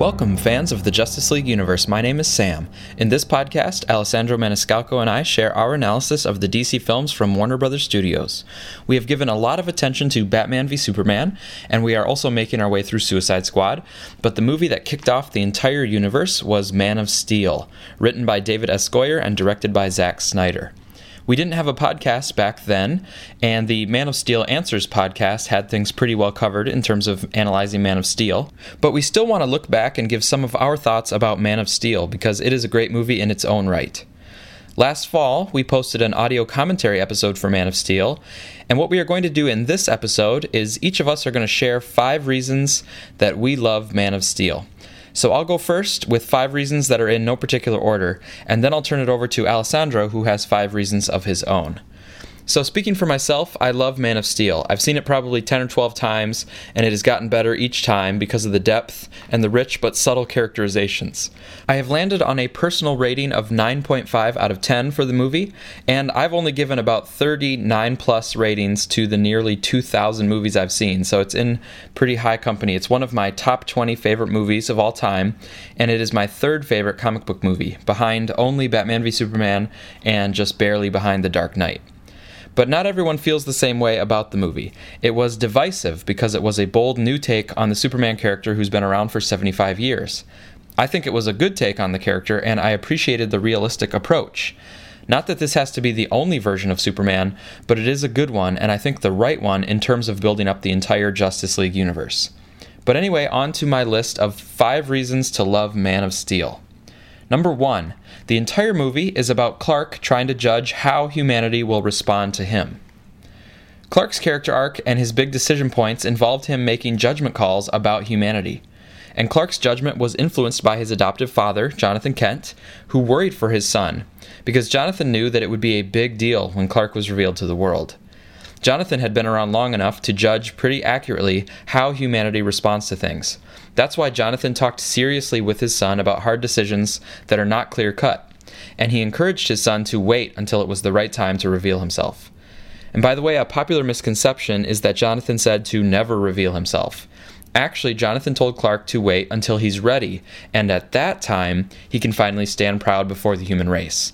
Welcome, fans of the Justice League universe. My name is Sam. In this podcast, Alessandro Maniscalco and I share our analysis of the DC films from Warner Brothers Studios. We have given a lot of attention to Batman v Superman, and we are also making our way through Suicide Squad, but the movie that kicked off the entire universe was Man of Steel, written by David S. Goyer and directed by Zack Snyder. We didn't have a podcast back then, and the Man of Steel Answers podcast had things pretty well covered in terms of analyzing Man of Steel, but we still want to look back and give some of our thoughts about Man of Steel, because it is a great movie in its own right. Last fall, we posted an audio commentary episode for Man of Steel, and what we are going to do in this episode is each of us are going to share 5 reasons that we love Man of Steel. So I'll go first with 5 reasons that are in no particular order, and then I'll turn it over to Alessandro, who has 5 reasons of his own. So speaking for myself, I love Man of Steel. I've seen it probably 10 or 12 times, and it has gotten better each time because of the depth and the rich but subtle characterizations. I have landed on a personal rating of 9.5 out of 10 for the movie, and I've only given about 39 plus ratings to the nearly 2,000 movies I've seen, so it's in pretty high company. It's one of my top 20 favorite movies of all time, and it is my 3rd favorite comic book movie, behind only Batman v Superman and just barely behind The Dark Knight. But not everyone feels the same way about the movie. It was divisive because it was a bold new take on the Superman character who's been around for 75 years. I think it was a good take on the character, and I appreciated the realistic approach. Not that this has to be the only version of Superman, but it is a good one, and I think the right one in terms of building up the entire Justice League universe. But anyway, on to my list of 5 reasons to love Man of Steel. Number 1, the entire movie is about Clark trying to judge how humanity will respond to him. Clark's character arc and his big decision points involved him making judgment calls about humanity. And Clark's judgment was influenced by his adoptive father, Jonathan Kent, who worried for his son, because Jonathan knew that it would be a big deal when Clark was revealed to the world. Jonathan had been around long enough to judge pretty accurately how humanity responds to things. That's why Jonathan talked seriously with his son about hard decisions that are not clear-cut, and he encouraged his son to wait until it was the right time to reveal himself. And by the way, a popular misconception is that Jonathan said to never reveal himself. Actually, Jonathan told Clark to wait until he's ready, and at that time, he can finally stand proud before the human race.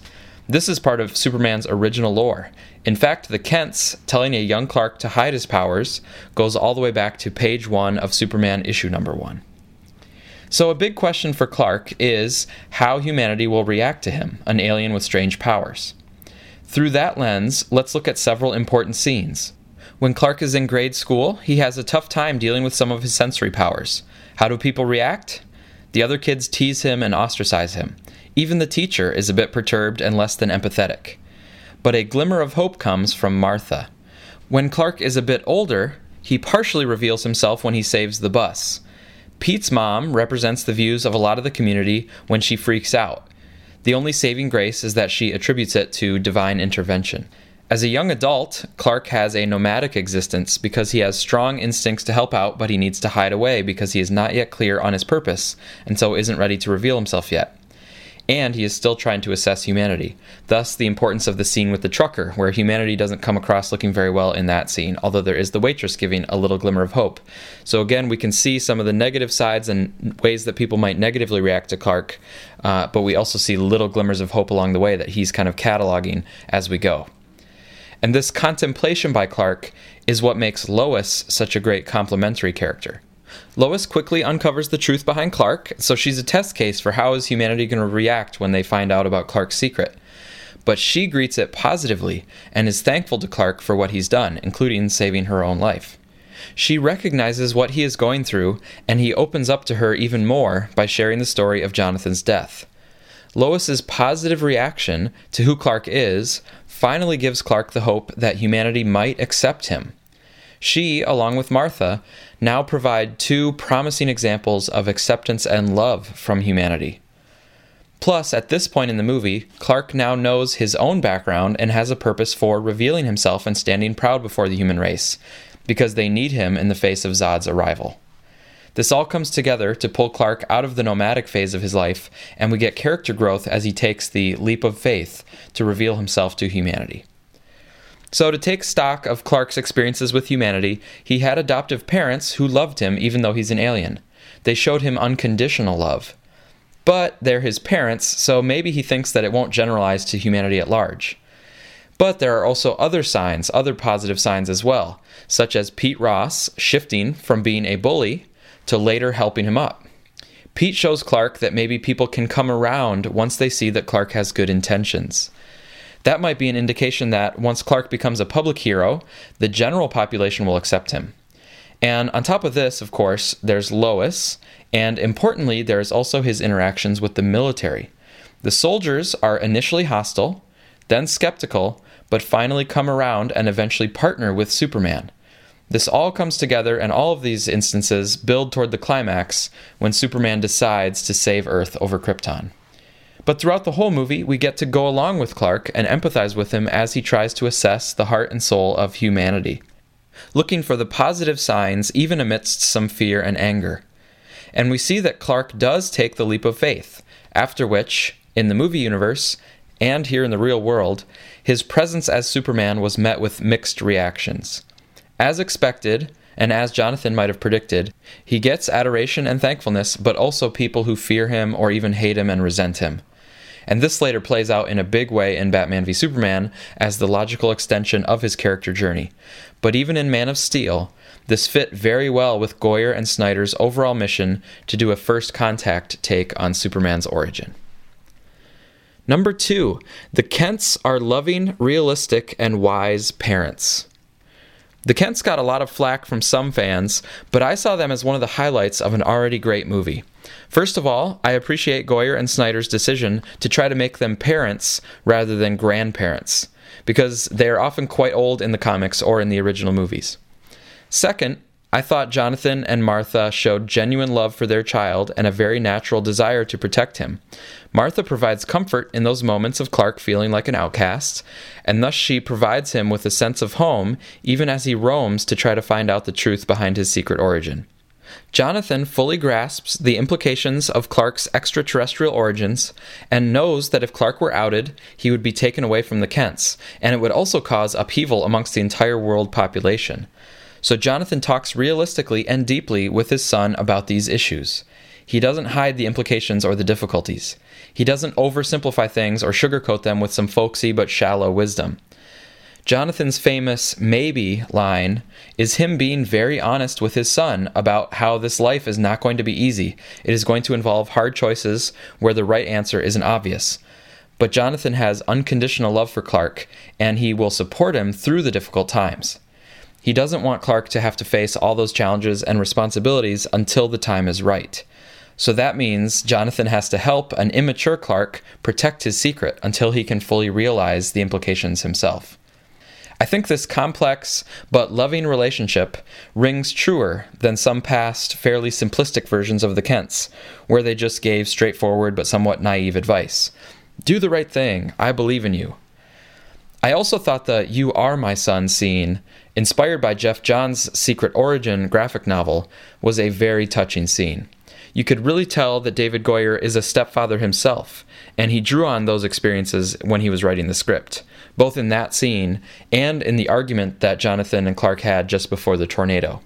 This is part of Superman's original lore. In fact, the Kents telling a young Clark to hide his powers goes all the way back to page 1 of Superman issue number 1. So a big question for Clark is how humanity will react to him, an alien with strange powers. Through that lens, let's look at several important scenes. When Clark is in grade school, he has a tough time dealing with some of his sensory powers. How do people react? The other kids tease him and ostracize him. Even the teacher is a bit perturbed and less than empathetic. But a glimmer of hope comes from Martha. When Clark is a bit older, he partially reveals himself when he saves the bus. Pete's mom represents the views of a lot of the community when she freaks out. The only saving grace is that she attributes it to divine intervention. As a young adult, Clark has a nomadic existence because he has strong instincts to help out, but he needs to hide away because he is not yet clear on his purpose, and so isn't ready to reveal himself yet. And he is still trying to assess humanity. Thus, the importance of the scene with the trucker, where humanity doesn't come across looking very well in that scene, although there is the waitress giving a little glimmer of hope. So again, we can see some of the negative sides and ways that people might negatively react to Clark, but we also see little glimmers of hope along the way that he's kind of cataloging as we go. And this contemplation by Clark is what makes Lois such a great complementary character. Lois quickly uncovers the truth behind Clark, so she's a test case for how is humanity going to react when they find out about Clark's secret. But she greets it positively and is thankful to Clark for what he's done, including saving her own life. She recognizes what he is going through, and he opens up to her even more by sharing the story of Jonathan's death. Lois's positive reaction to who Clark is finally gives Clark the hope that humanity might accept him. She, along with Martha, now provide 2 promising examples of acceptance and love from humanity. Plus, at this point in the movie, Clark now knows his own background and has a purpose for revealing himself and standing proud before the human race, because they need him in the face of Zod's arrival. This all comes together to pull Clark out of the nomadic phase of his life, and we get character growth as he takes the leap of faith to reveal himself to humanity. So to take stock of Clark's experiences with humanity, he had adoptive parents who loved him even though he's an alien. They showed him unconditional love. But they're his parents, so maybe he thinks that it won't generalize to humanity at large. But there are also other signs, other positive signs as well, such as Pete Ross shifting from being a bully to later helping him up. Pete shows Clark that maybe people can come around once they see that Clark has good intentions. That might be an indication that once Clark becomes a public hero, the general population will accept him. And on top of this, of course, there's Lois, and importantly, there's also his interactions with the military. The soldiers are initially hostile, then skeptical, but finally come around and eventually partner with Superman. This all comes together, and all of these instances build toward the climax when Superman decides to save Earth over Krypton. But throughout the whole movie, we get to go along with Clark and empathize with him as he tries to assess the heart and soul of humanity, looking for the positive signs even amidst some fear and anger. And we see that Clark does take the leap of faith, after which, in the movie universe, and here in the real world, his presence as Superman was met with mixed reactions. As expected, and as Jonathan might have predicted, he gets adoration and thankfulness, but also people who fear him or even hate him and resent him. And this later plays out in a big way in Batman v Superman as the logical extension of his character journey. But even in Man of Steel, this fit very well with Goyer and Snyder's overall mission to do a first contact take on Superman's origin. Number 2, the Kents are loving, realistic, and wise parents. The Kents got a lot of flack from some fans, but I saw them as one of the highlights of an already great movie. First of all, I appreciate Goyer and Snyder's decision to try to make them parents rather than grandparents, because they are often quite old in the comics or in the original movies. Second, I thought Jonathan and Martha showed genuine love for their child and a very natural desire to protect him. Martha provides comfort in those moments of Clark feeling like an outcast, and thus she provides him with a sense of home even as he roams to try to find out the truth behind his secret origin. Jonathan fully grasps the implications of Clark's extraterrestrial origins and knows that if Clark were outed, he would be taken away from the Kents, and it would also cause upheaval amongst the entire world population. So Jonathan talks realistically and deeply with his son about these issues. He doesn't hide the implications or the difficulties. He doesn't oversimplify things or sugarcoat them with some folksy but shallow wisdom. Jonathan's famous maybe line is him being very honest with his son about how this life is not going to be easy. It is going to involve hard choices where the right answer isn't obvious. But Jonathan has unconditional love for Clark, and he will support him through the difficult times. He doesn't want Clark to have to face all those challenges and responsibilities until the time is right. So that means Jonathan has to help an immature Clark protect his secret until he can fully realize the implications himself. I think this complex but loving relationship rings truer than some past fairly simplistic versions of the Kents, where they just gave straightforward but somewhat naive advice. Do the right thing. I believe in you. I also thought the "You Are My Son" scene, inspired by Geoff Johns' Secret Origin graphic novel, was a very touching scene. You could really tell that David Goyer is a stepfather himself, and he drew on those experiences when he was writing the script, both in that scene and in the argument that Jonathan and Clark had just before the tornado.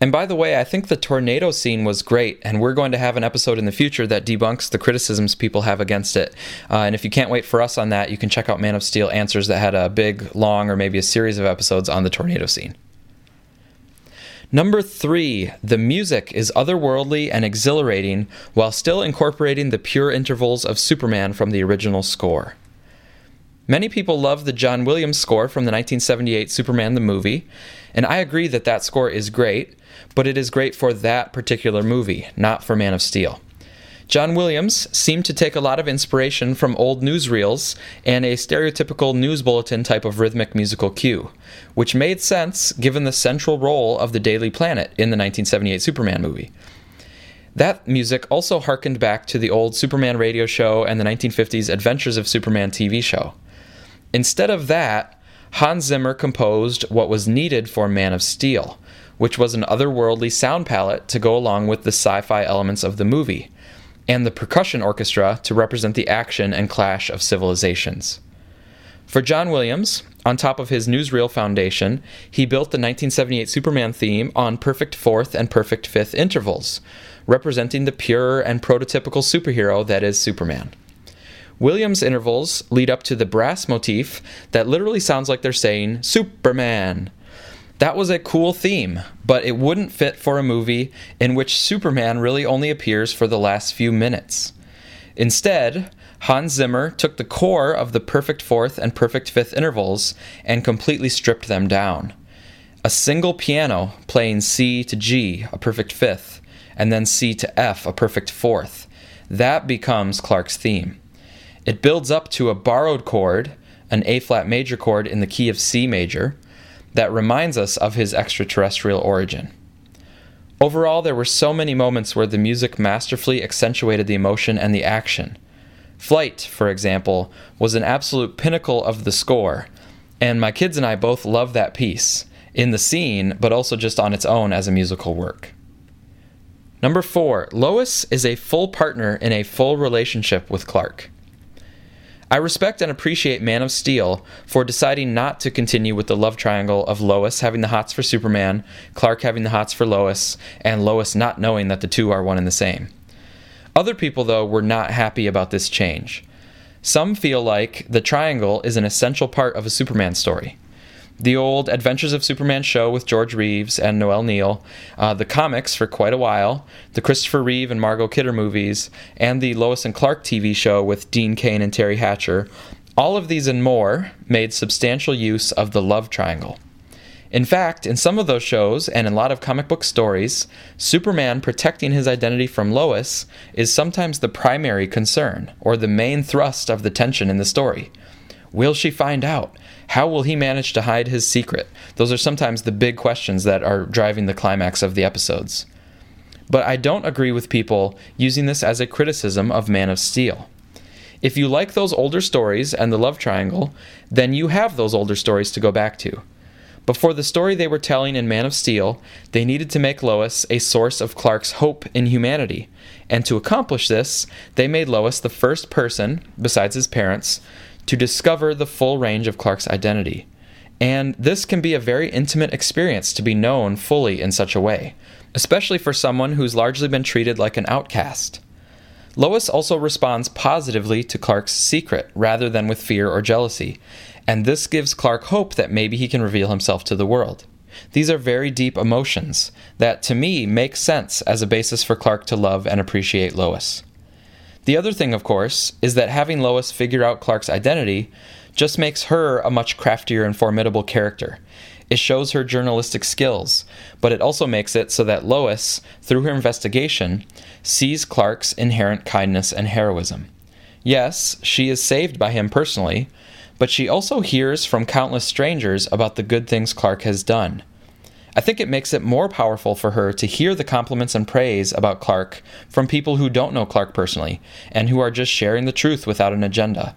And by the way, I think the tornado scene was great, and we're going to have an episode in the future that debunks the criticisms people have against it. And if you can't wait for us on that, you can check out Man of Steel Answers that had a big, long, or maybe a series of episodes on the tornado scene. Number 3, the music is otherworldly and exhilarating while still incorporating the pure intervals of Superman from the original score. Many people love the John Williams score from the 1978 Superman the movie, and I agree that that score is great, but it is great for that particular movie, not for Man of Steel. John Williams seemed to take a lot of inspiration from old newsreels and a stereotypical news bulletin type of rhythmic musical cue, which made sense given the central role of the Daily Planet in the 1978 Superman movie. That music also harkened back to the old Superman radio show and the 1950s Adventures of Superman TV show. Instead of that, Hans Zimmer composed what was needed for Man of Steel, which was an otherworldly sound palette to go along with the sci-fi elements of the movie, and the percussion orchestra to represent the action and clash of civilizations. For John Williams, on top of his newsreel foundation, he built the 1978 Superman theme on perfect fourth and perfect fifth intervals, representing the pure and prototypical superhero that is Superman. Williams' intervals lead up to the brass motif that literally sounds like they're saying, Superman. That was a cool theme, but it wouldn't fit for a movie in which Superman really only appears for the last few minutes. Instead, Hans Zimmer took the core of the perfect fourth and perfect fifth intervals and completely stripped them down. A single piano playing C to G, a perfect fifth, and then C to F, a perfect fourth. That becomes Clark's theme. It builds up to a borrowed chord, an A-flat major chord in the key of C major, that reminds us of his extraterrestrial origin. Overall, there were so many moments where the music masterfully accentuated the emotion and the action. Flight, for example, was an absolute pinnacle of the score, and my kids and I both love that piece, in the scene, but also just on its own as a musical work. Number 4, Lois is a full partner in a full relationship with Clark. I respect and appreciate Man of Steel for deciding not to continue with the love triangle of Lois having the hots for Superman, Clark having the hots for Lois, and Lois not knowing that the two are one and the same. Other people, though, were not happy about this change. Some feel like the triangle is an essential part of a Superman story. The old Adventures of Superman show with George Reeves and Noel Neill, the comics for quite a while, the Christopher Reeve and Margot Kidder movies, and the Lois and Clark TV show with Dean Cain and Terry Hatcher, all of these and more made substantial use of the love triangle. In fact, in some of those shows, and in a lot of comic book stories, Superman protecting his identity from Lois is sometimes the primary concern, or the main thrust of the tension in the story. Will she find out? How will he manage to hide his secret? Those are sometimes the big questions that are driving the climax of the episodes. But I don't agree with people using this as a criticism of Man of Steel. If you like those older stories and the love triangle, then you have those older stories to go back to. But for the story they were telling in Man of Steel, they needed to make Lois a source of Clark's hope in humanity. And to accomplish this, they made Lois the first person, besides his parents, to discover the full range of Clark's identity. And this can be a very intimate experience to be known fully in such a way, especially for someone who's largely been treated like an outcast. Lois also responds positively to Clark's secret rather than with fear or jealousy, and this gives Clark hope that maybe he can reveal himself to the world. These are very deep emotions that, to me, make sense as a basis for Clark to love and appreciate Lois. The other thing, of course, is that having Lois figure out Clark's identity just makes her a much craftier and formidable character. It shows her journalistic skills, but it also makes it so that Lois, through her investigation, sees Clark's inherent kindness and heroism. Yes, she is saved by him personally, but she also hears from countless strangers about the good things Clark has done. I think it makes it more powerful for her to hear the compliments and praise about Clark from people who don't know Clark personally, and who are just sharing the truth without an agenda.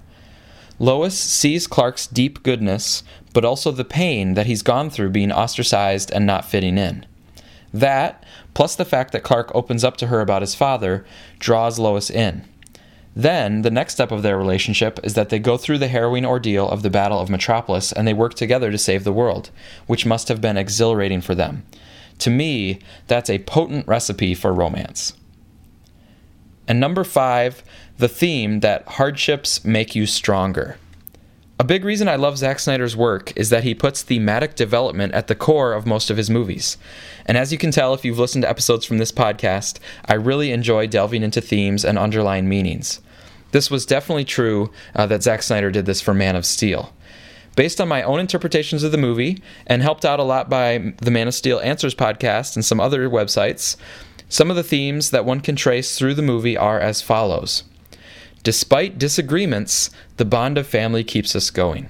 Lois sees Clark's deep goodness, but also the pain that he's gone through being ostracized and not fitting in. That, plus the fact that Clark opens up to her about his father, draws Lois in. Then, the next step of their relationship is that they go through the harrowing ordeal of the Battle of Metropolis and they work together to save the world, which must have been exhilarating for them. To me, that's a potent recipe for romance. And number 5, the theme that hardships make you stronger. A big reason I love Zack Snyder's work is that he puts thematic development at the core of most of his movies. And as you can tell if you've listened to episodes from this podcast, I really enjoy delving into themes and underlying meanings. This was definitely true that Zack Snyder did this for Man of Steel. Based on my own interpretations of the movie, and helped out a lot by the Man of Steel Answers podcast and some other websites, some of the themes that one can trace through the movie are as follows. Despite disagreements, the bond of family keeps us going.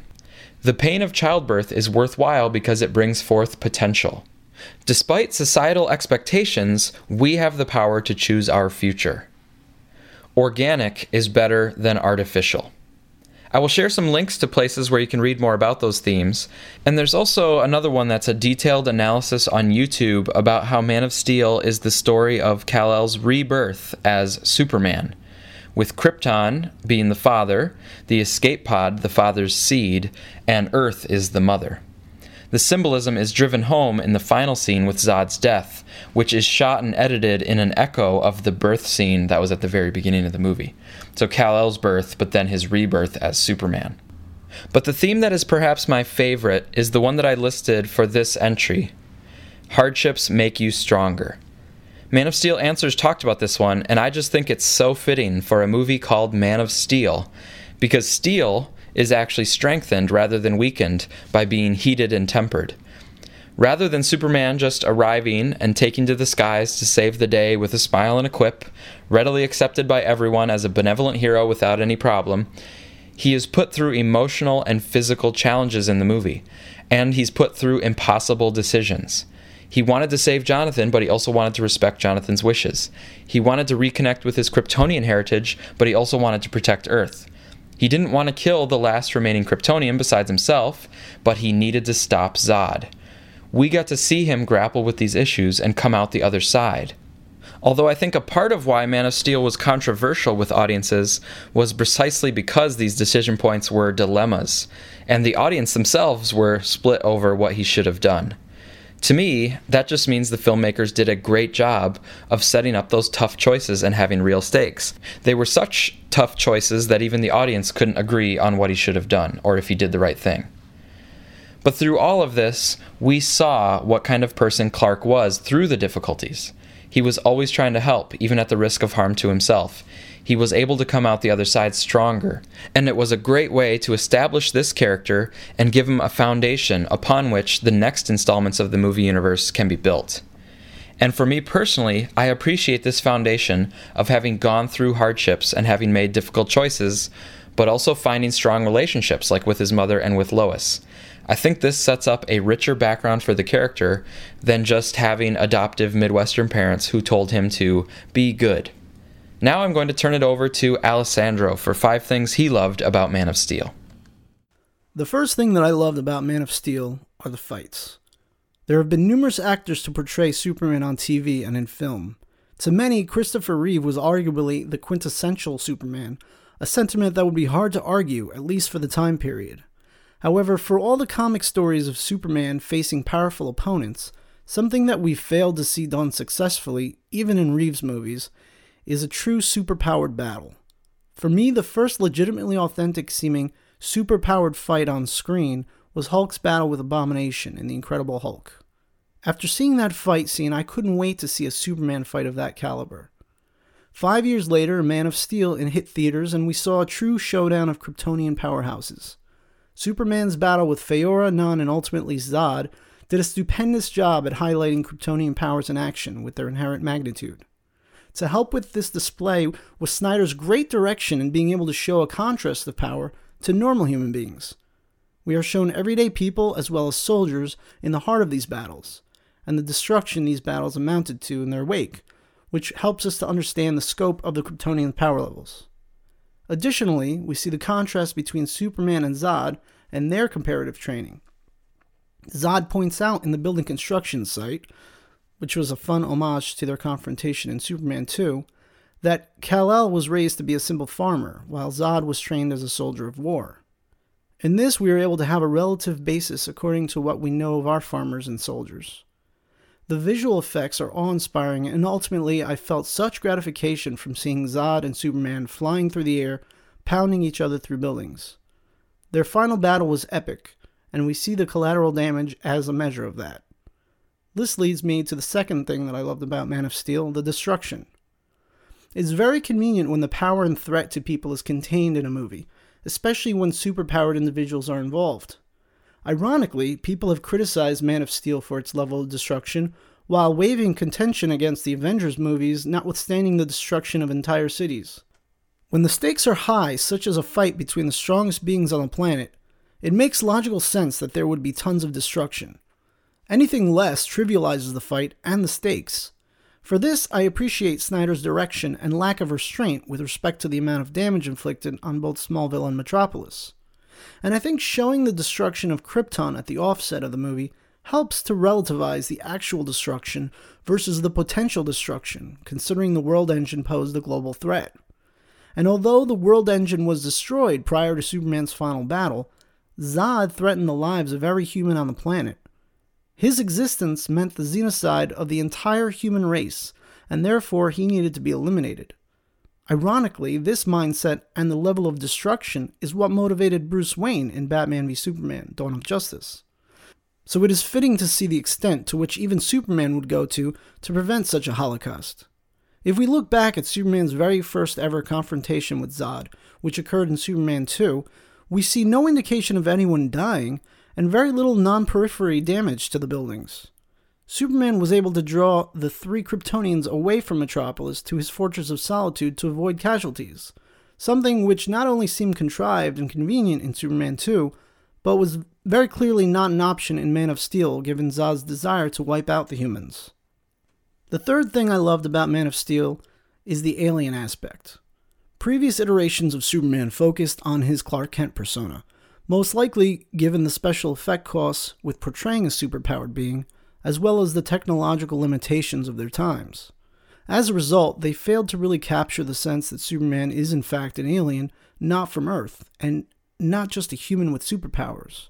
The pain of childbirth is worthwhile because it brings forth potential. Despite societal expectations, we have the power to choose our future. Organic is better than artificial. I will share some links to places where you can read more about those themes, and there's also another one that's a detailed analysis on YouTube about how Man of Steel is the story of Kal-El's rebirth as Superman, with Krypton being the father, the escape pod the father's seed, and Earth is the mother. The symbolism is driven home in the final scene with Zod's death, which is shot and edited in an echo of the birth scene that was at the very beginning of the movie. So Kal-El's birth, but then his rebirth as Superman. But the theme that is perhaps my favorite is the one that I listed for this entry. Hardships make you stronger. Man of Steel Answers talked about this one, and I just think it's so fitting for a movie called Man of Steel, because steel is actually strengthened rather than weakened by being heated and tempered. Rather than Superman just arriving and taking to the skies to save the day with a smile and a quip, readily accepted by everyone as a benevolent hero without any problem, he is put through emotional and physical challenges in the movie, and he's put through impossible decisions. He wanted to save Jonathan, but he also wanted to respect Jonathan's wishes. He wanted to reconnect with his Kryptonian heritage, but he also wanted to protect Earth. He didn't want to kill the last remaining Kryptonian besides himself, but he needed to stop Zod. We got to see him grapple with these issues and come out the other side. Although I think a part of why Man of Steel was controversial with audiences was precisely because these decision points were dilemmas, and the audience themselves were split over what he should have done. To me, that just means the filmmakers did a great job of setting up those tough choices and having real stakes. They were such tough choices that even the audience couldn't agree on what he should have done, or if he did the right thing. But through all of this, we saw what kind of person Clark was through the difficulties. He was always trying to help, even at the risk of harm to himself. He was able to come out the other side stronger, and it was a great way to establish this character and give him a foundation upon which the next installments of the movie universe can be built. And for me personally, I appreciate this foundation of having gone through hardships and having made difficult choices, but also finding strong relationships, like with his mother and with Lois. I think this sets up a richer background for the character than just having adoptive Midwestern parents who told him to be good. Now I'm going to turn it over to Alessandro for 5 things he loved about Man of Steel. The first thing that I loved about Man of Steel are the fights. There have been numerous actors to portray Superman on TV and in film. To many, Christopher Reeve was arguably the quintessential Superman, a sentiment that would be hard to argue, at least for the time period. However, for all the comic stories of Superman facing powerful opponents, something that we failed to see done successfully, even in Reeves' movies, is a true superpowered battle. For me, the first legitimately authentic-seeming superpowered fight on screen was Hulk's battle with Abomination in The Incredible Hulk. After seeing that fight scene, I couldn't wait to see a Superman fight of that caliber. 5 years later, Man of Steel hit theaters, and we saw a true showdown of Kryptonian powerhouses. Superman's battle with Faora, Nun, and ultimately Zod did a stupendous job at highlighting Kryptonian powers in action with their inherent magnitude. To help with this display was Snyder's great direction in being able to show a contrast of power to normal human beings. We are shown everyday people as well as soldiers in the heart of these battles, and the destruction these battles amounted to in their wake, which helps us to understand the scope of the Kryptonian power levels. Additionally, we see the contrast between Superman and Zod and their comparative training. Zod points out in the building construction site, which was a fun homage to their confrontation in Superman 2, that Kal-El was raised to be a simple farmer, while Zod was trained as a soldier of war. In this, we are able to have a relative basis according to what we know of our farmers and soldiers. The visual effects are awe-inspiring, and ultimately I felt such gratification from seeing Zod and Superman flying through the air, pounding each other through buildings. Their final battle was epic, and we see the collateral damage as a measure of that. This leads me to the second thing that I loved about Man of Steel, the destruction. It's very convenient when the power and threat to people is contained in a movie, especially when superpowered individuals are involved. Ironically, people have criticized Man of Steel for its level of destruction, while waving contention against the Avengers movies, notwithstanding the destruction of entire cities. When the stakes are high, such as a fight between the strongest beings on the planet, it makes logical sense that there would be tons of destruction. Anything less trivializes the fight and the stakes. For this, I appreciate Snyder's direction and lack of restraint with respect to the amount of damage inflicted on both Smallville and Metropolis. And I think showing the destruction of Krypton at the offset of the movie helps to relativize the actual destruction versus the potential destruction, considering the World Engine posed a global threat. and although the World Engine was destroyed prior to Superman's final battle, Zod threatened the lives of every human on the planet. His existence meant the genocide of the entire human race, and therefore he needed to be eliminated. Ironically, this mindset and the level of destruction is what motivated Bruce Wayne in Batman v Superman: Dawn of Justice. So it is fitting to see the extent to which even Superman would go to prevent such a holocaust. If we look back at Superman's very first ever confrontation with Zod, which occurred in Superman 2, we see no indication of anyone dying, and very little non-periphery damage to the buildings. Superman was able to draw the three Kryptonians away from Metropolis to his Fortress of Solitude to avoid casualties, something which not only seemed contrived and convenient in Superman 2, but was very clearly not an option in Man of Steel given Zod's desire to wipe out the humans. The third thing I loved about Man of Steel is the alien aspect. Previous iterations of Superman focused on his Clark Kent persona, most likely given the special effect costs with portraying a superpowered being, as well as the technological limitations of their times. As a result, they failed to really capture the sense that Superman is in fact an alien, not from Earth, and not just a human with superpowers.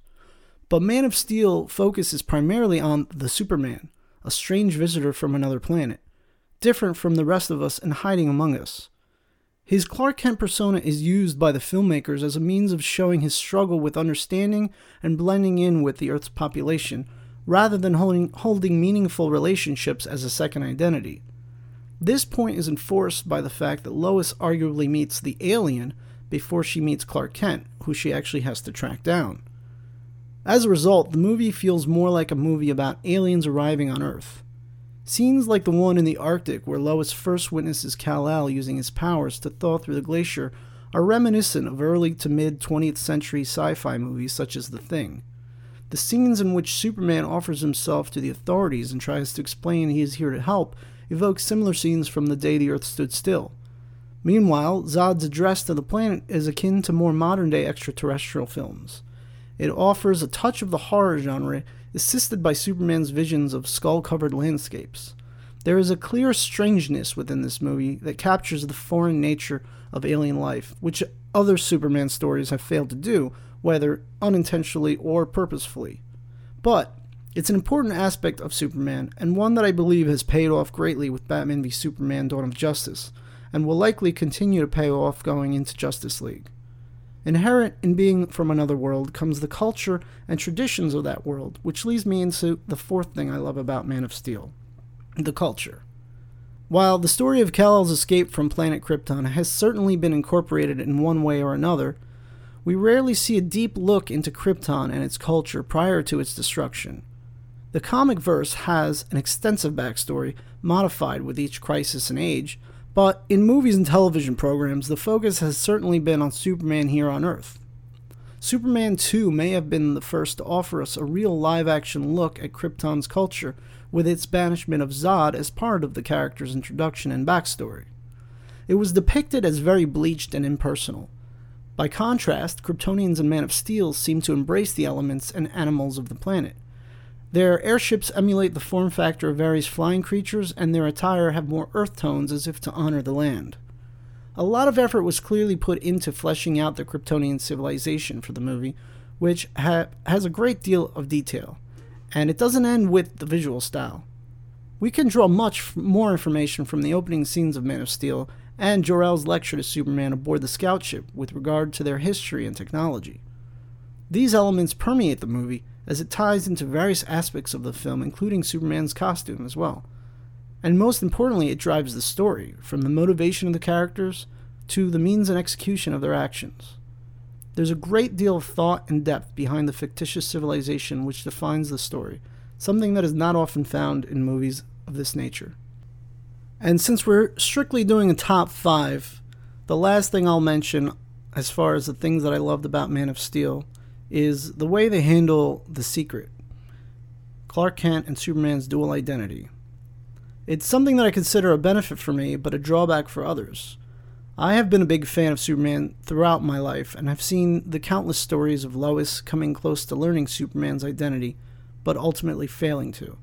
But Man of Steel focuses primarily on the Superman, a strange visitor from another planet, different from the rest of us and hiding among us. His Clark Kent persona is used by the filmmakers as a means of showing his struggle with understanding and blending in with the Earth's population, rather than holding meaningful relationships as a second identity. This point is enforced by the fact that Lois arguably meets the alien before she meets Clark Kent, who she actually has to track down. As a result, the movie feels more like a movie about aliens arriving on Earth. Scenes like the one in the Arctic where Lois first witnesses Kal-El using his powers to thaw through the glacier are reminiscent of early to mid-20th century sci-fi movies such as The Thing. The scenes in which Superman offers himself to the authorities and tries to explain he is here to help evoke similar scenes from The Day the Earth Stood Still. Meanwhile, Zod's address to the planet is akin to more modern-day extraterrestrial films. It offers a touch of the horror genre, assisted by Superman's visions of skull-covered landscapes. There is a clear strangeness within this movie that captures the foreign nature of alien life, which other Superman stories have failed to do, whether unintentionally or purposefully. But it's an important aspect of Superman, and one that I believe has paid off greatly with Batman v Superman: Dawn of Justice, and will likely continue to pay off going into Justice League. Inherent in being from another world comes the culture and traditions of that world, which leads me into the fourth thing I love about Man of Steel, the culture. While the story of Kal-El's escape from planet Krypton has certainly been incorporated in one way or another, we rarely see a deep look into Krypton and its culture prior to its destruction. The comic verse has an extensive backstory, modified with each crisis and age, but in movies and television programs, the focus has certainly been on Superman here on Earth. Superman 2 may have been the first to offer us a real live-action look at Krypton's culture, with its banishment of Zod as part of the character's introduction and backstory. It was depicted as very bleached and impersonal. By contrast, Kryptonians in Man of Steel seem to embrace the elements and animals of the planet. Their airships emulate the form factor of various flying creatures, and their attire have more earth tones as if to honor the land. A lot of effort was clearly put into fleshing out the Kryptonian civilization for the movie, which has a great deal of detail, and it doesn't end with the visual style. We can draw much more information from the opening scenes of Man of Steel and Jor-El's lecture to Superman aboard the scout ship with regard to their history and technology. These elements permeate the movie, as it ties into various aspects of the film, including Superman's costume as well. And most importantly, it drives the story, from the motivation of the characters to the means and execution of their actions. There's a great deal of thought and depth behind the fictitious civilization which defines the story, something that is not often found in movies of this nature. And since we're strictly doing a top 5, the last thing I'll mention as far as the things that I loved about Man of Steel is the way they handle the secret, Clark Kent and Superman's dual identity. It's something that I consider a benefit for me, but a drawback for others. I have been a big fan of Superman throughout my life, and I've seen the countless stories of Lois coming close to learning Superman's identity, but ultimately failing to.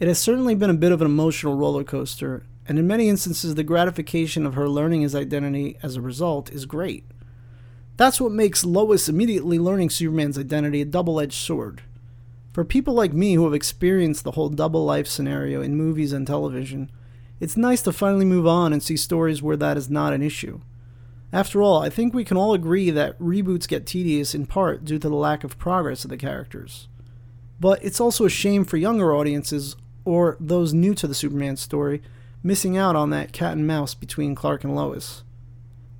It has certainly been a bit of an emotional roller coaster, and in many instances the gratification of her learning his identity as a result is great. That's what makes Lois immediately learning Superman's identity a double-edged sword. For people like me who have experienced the whole double-life scenario in movies and television, it's nice to finally move on and see stories where that is not an issue. After all, I think we can all agree that reboots get tedious in part due to the lack of progress of the characters. But it's also a shame for younger audiences, or those new to the Superman story, missing out on that cat and mouse between Clark and Lois.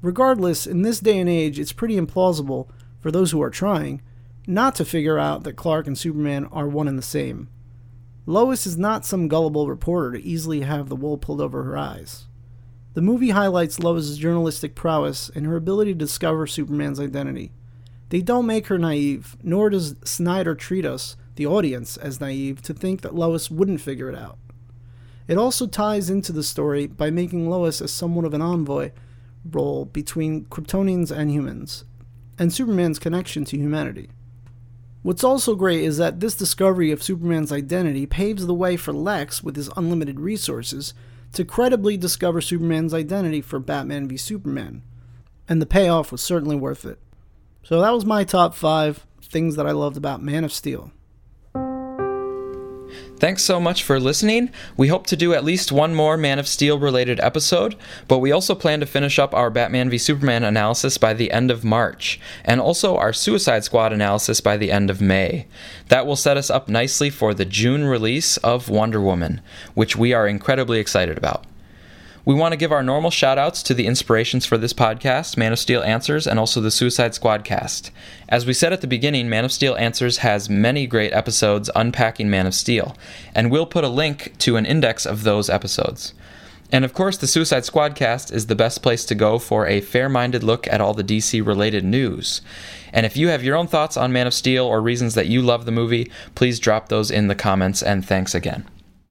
Regardless, in this day and age, it's pretty implausible, for those who are trying, not to figure out that Clark and Superman are one and the same. Lois is not some gullible reporter to easily have the wool pulled over her eyes. The movie highlights Lois' journalistic prowess and her ability to discover Superman's identity. They don't make her naive, nor does Snyder treat us, the audience, as naive to think that Lois wouldn't figure it out. It also ties into the story by making Lois as somewhat of an envoy role between Kryptonians and humans, and Superman's connection to humanity. What's also great is that this discovery of Superman's identity paves the way for Lex, with his unlimited resources, to credibly discover Superman's identity for Batman v Superman, and the payoff was certainly worth it. So that was my top 5 things that I loved about Man of Steel. Thanks so much for listening. We hope to do at least one more Man of Steel related episode, but we also plan to finish up our Batman v Superman analysis by the end of March, and also our Suicide Squad analysis by the end of May. That will set us up nicely for the June release of Wonder Woman, which we are incredibly excited about. We want to give our normal shout-outs to the inspirations for this podcast, Man of Steel Answers, and also the Suicide Squad cast. As we said at the beginning, Man of Steel Answers has many great episodes unpacking Man of Steel, and we'll put a link to an index of those episodes. And of course, the Suicide Squad cast is the best place to go for a fair-minded look at all the DC-related news. And if you have your own thoughts on Man of Steel or reasons that you love the movie, please drop those in the comments, and thanks again.